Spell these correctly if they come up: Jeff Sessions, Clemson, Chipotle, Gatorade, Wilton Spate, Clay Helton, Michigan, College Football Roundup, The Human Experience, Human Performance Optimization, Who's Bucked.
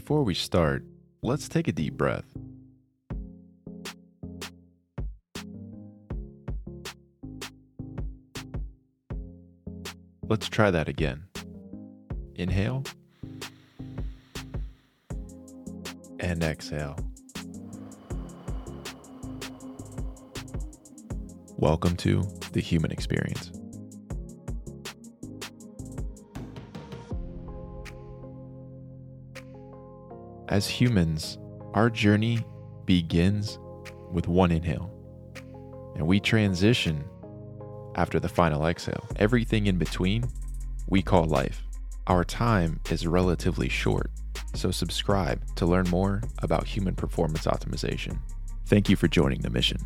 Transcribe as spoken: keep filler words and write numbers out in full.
before we start, let's take a deep breath. Let's try that again. Inhale. And exhale. Welcome to The Human Experience. As humans, our journey begins with one inhale, and we transition after the final exhale. Everything in between we call life. Our time is relatively short, so subscribe to learn more about human performance optimization. Thank you for joining the mission.